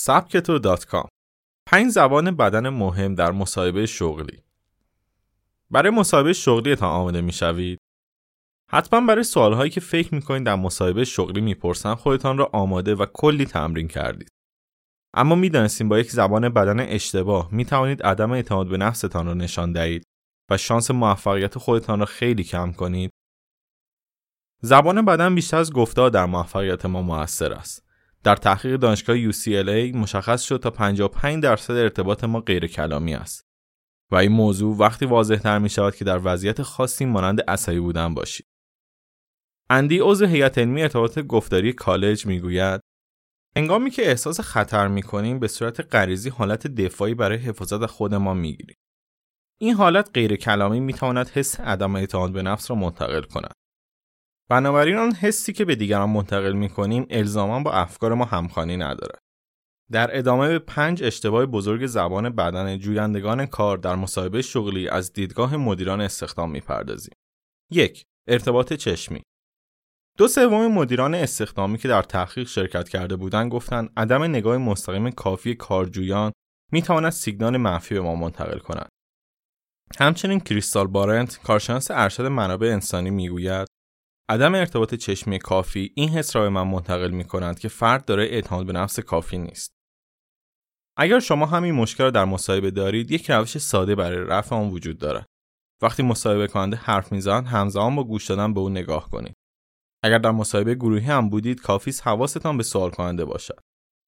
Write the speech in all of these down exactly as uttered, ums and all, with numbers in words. سبکتو دات کام پنج زبان بدن مهم در مصاحبه شغلی. برای مصاحبه شغلی تا آماده می‌شوید؟ حتما برای سوال‌هایی که فکر می‌کنید در مصاحبه شغلی می‌پرسن خودتان را آماده و کلی تمرین کردید. اما می‌دانستید با یک زبان بدن اشتباه می‌توانید عدم اعتماد به نفستان را نشان دهید و شانس موفقیت خودتان را خیلی کم کنید. زبان بدن بیشتر از گفتار در موفقیت ما مؤثر است. در تحقیق دانشگاه یو سی ال ای مشخص شد تا پنجاه و پنج درصد ارتباط ما غیر کلامی است و این موضوع وقتی واضح تر می شود که در وضعیت خاصی مانند عصبی بودن باشید. اندی اوز هیئت علمی ارتباط گفتاری کالج می گوید هنگامی که احساس خطر می کنیم به صورت غریزی حالت دفاعی برای حفاظت خود ما می گیریم. این حالت غیر کلامی می تواند حس عدم اعتماد به نفس را منتقل کند. بنابراین آن حسی که به دیگران منتقل می‌کنیم الزاماً با افکار ما همخوانی ندارد. در ادامه به پنج اشتباه بزرگ زبان بدن جویندگان کار در مصاحبه شغلی از دیدگاه مدیران استخدام می‌پردازیم. یک ارتباط چشمی. دو سوم مدیران استخدامی که در تحقیق شرکت کرده بودند گفتند عدم نگاه مستقیم کافی کارجویان می‌تواند سیگنال منفی به ما منتقل کند. همچنین کریستال بارنت کارشناس ارشد منابع انسانی می‌گوید عدم ارتباط چشمی کافی این حس را به من منتقل می‌کنند که فرد دارای اعتماد به نفس کافی نیست. اگر شما همین مشکل را در مصاحبه دارید، یک روش ساده برای رفع آن وجود دارد. وقتی مصاحبه کننده حرف می‌زند، همزمان با گوش دادن به او نگاه کنید. اگر در مصاحبه گروهی هم بودید، کافی است حواستان به سوال کننده باشد.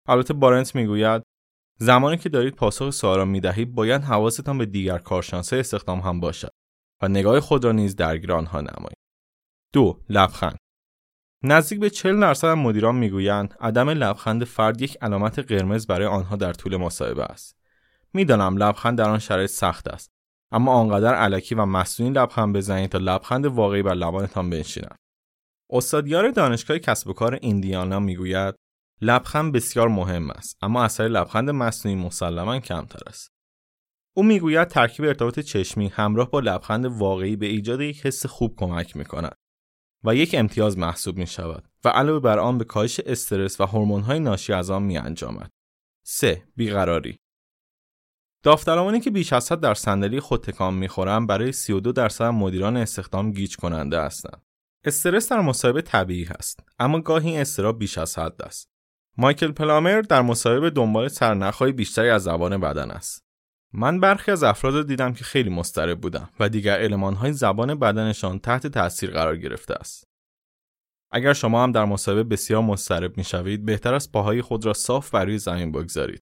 البته بارنت می‌گوید زمانی که دارید پاسخ سوال را می‌دهید، باید حواستان به دیگر کارشناسان استخدام هم باشد و نگاه خود را نیز درگیر آنها نمایید. دو لبخند. نزدیک به چهل درصد از مدیران میگویند عدم لبخند فرد یک علامت قرمز برای آنها در طول مصاحبه است. میدانم لبخند در آن شرایط سخت است، اما آنقدر الکی و مصنوعی لبخند بزنید تا لبخند واقعی بر لبانتان بنشیند. استاد یار دانشگاه کسب و کار ایندیانا میگوید لبخند بسیار مهم است، اما اثر لبخند مصنوعی مسلماً کمتر است. او میگوید ترکیب ارتباط چشمی همراه با لبخند واقعی به ایجاد یک حس خوب کمک میکند و یک امتیاز محسوب می شود و علاوه بر آن به کاهش استرس و هورمون‌های ناشی از آن می انجامد. سه بیقراری. داوطلبانی که بیش از صد در صندلی خود تکان می خورند برای سی و دو درصد مدیران استخدام گیج کننده هستند. استرس در مصاحبه طبیعی است، اما گاهی استرس بیش از حد است. مایکل پل در مصاحبه دنبال سرنخ‌های بیشتری از زبان بدن است. من برخی از افراد را دیدم که خیلی مضطرب بودند و دیگر المان‌های زبان بدنشان تحت تأثیر قرار گرفته است. اگر شما هم در مصاحبه بسیار مضطرب می‌شوید، بهتر است پاهای خود را صاف بر روی زمین بگذارید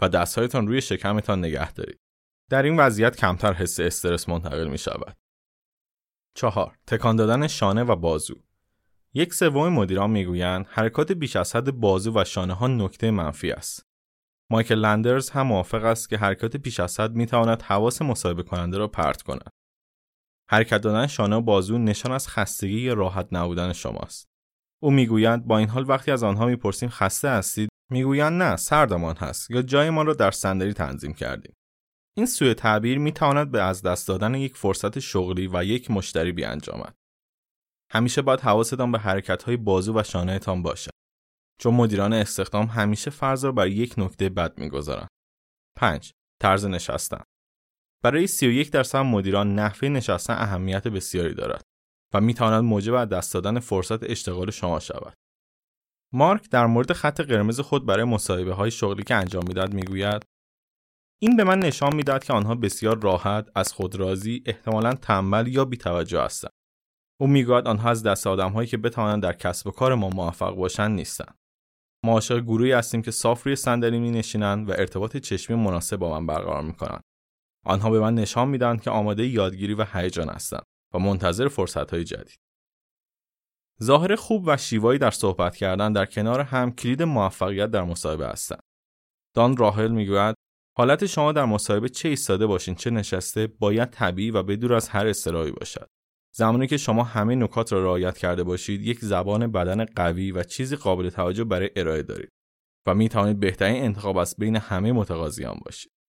و دست‌هایتان روی شکمتان نگه دارید. در این وضعیت کمتر حس استرس منتقل می‌شود. چهار تکان دادن شانه و بازو. یک سوم مدیران می‌گویند حرکات بیش از حد بازو و شانه‌ها نکته منفی است. مایکل لندرز هم موافق است که حرکات پیش از حد می‌تواند حواس مصاحبه کننده را پرت کند. حرکت دادن شانه و بازو نشان از خستگی یا راحت نبودن شماست. او می‌گوید با این حال وقتی از آنها می‌پرسیم خسته هستید، می‌گویند نه، سردمان هست یا جایمان را در صندلی تنظیم کردیم. این سوء تعبیر می‌تواند به از دست دادن یک فرصت شغلی و یک مشتری بیانجامد. همیشه باید حواستان به حرکت‌های بازو و شانه‌تان باشد، چون مدیران استخدام همیشه فرض را بر یک نکته بد می‌گذارند. پنج طرز نشستن. برای سی و یک درصد مدیران نحوه نشستن اهمیت بسیاری دارد و می‌تواند موجب از دست دادن فرصت اشتغال شما شود. مارک در مورد خط قرمز خود برای مصاحبه‌های شغلی که انجام می‌داد می‌گوید این به من نشان می‌داد که آنها بسیار راحت، از خود راضی، احتمالاً تنبل یا بی‌توجه هستند. او می‌گوید آنها از دست آدم‌هایی که بتوانند در کسب و کار ما موفق باشند نیستند. ما عاشق گروهی هستیم که صاف روی صندلی می‌نشینند و ارتباط چشمی مناسب با من برقرار می‌کنند. آنها به من نشان می‌دهند که آماده یادگیری و هیجان هستند و منتظر فرصت‌های جدید. ظاهر خوب و شیوایی در صحبت کردن در کنار هم کلید موفقیت در مصاحبه هستند. دان راهل می‌گوید حالت شما در مصاحبه چه ایستاده باشین چه نشسته باید طبیعی و بدور از هر اضطرابی باشد. زمانی که شما همه نکات را رعایت کرده باشید، یک زبان بدن قوی و چیزی قابل توجه برای ارائه دارید و می توانید بهترین انتخاب از بین همه متقاضیان باشید.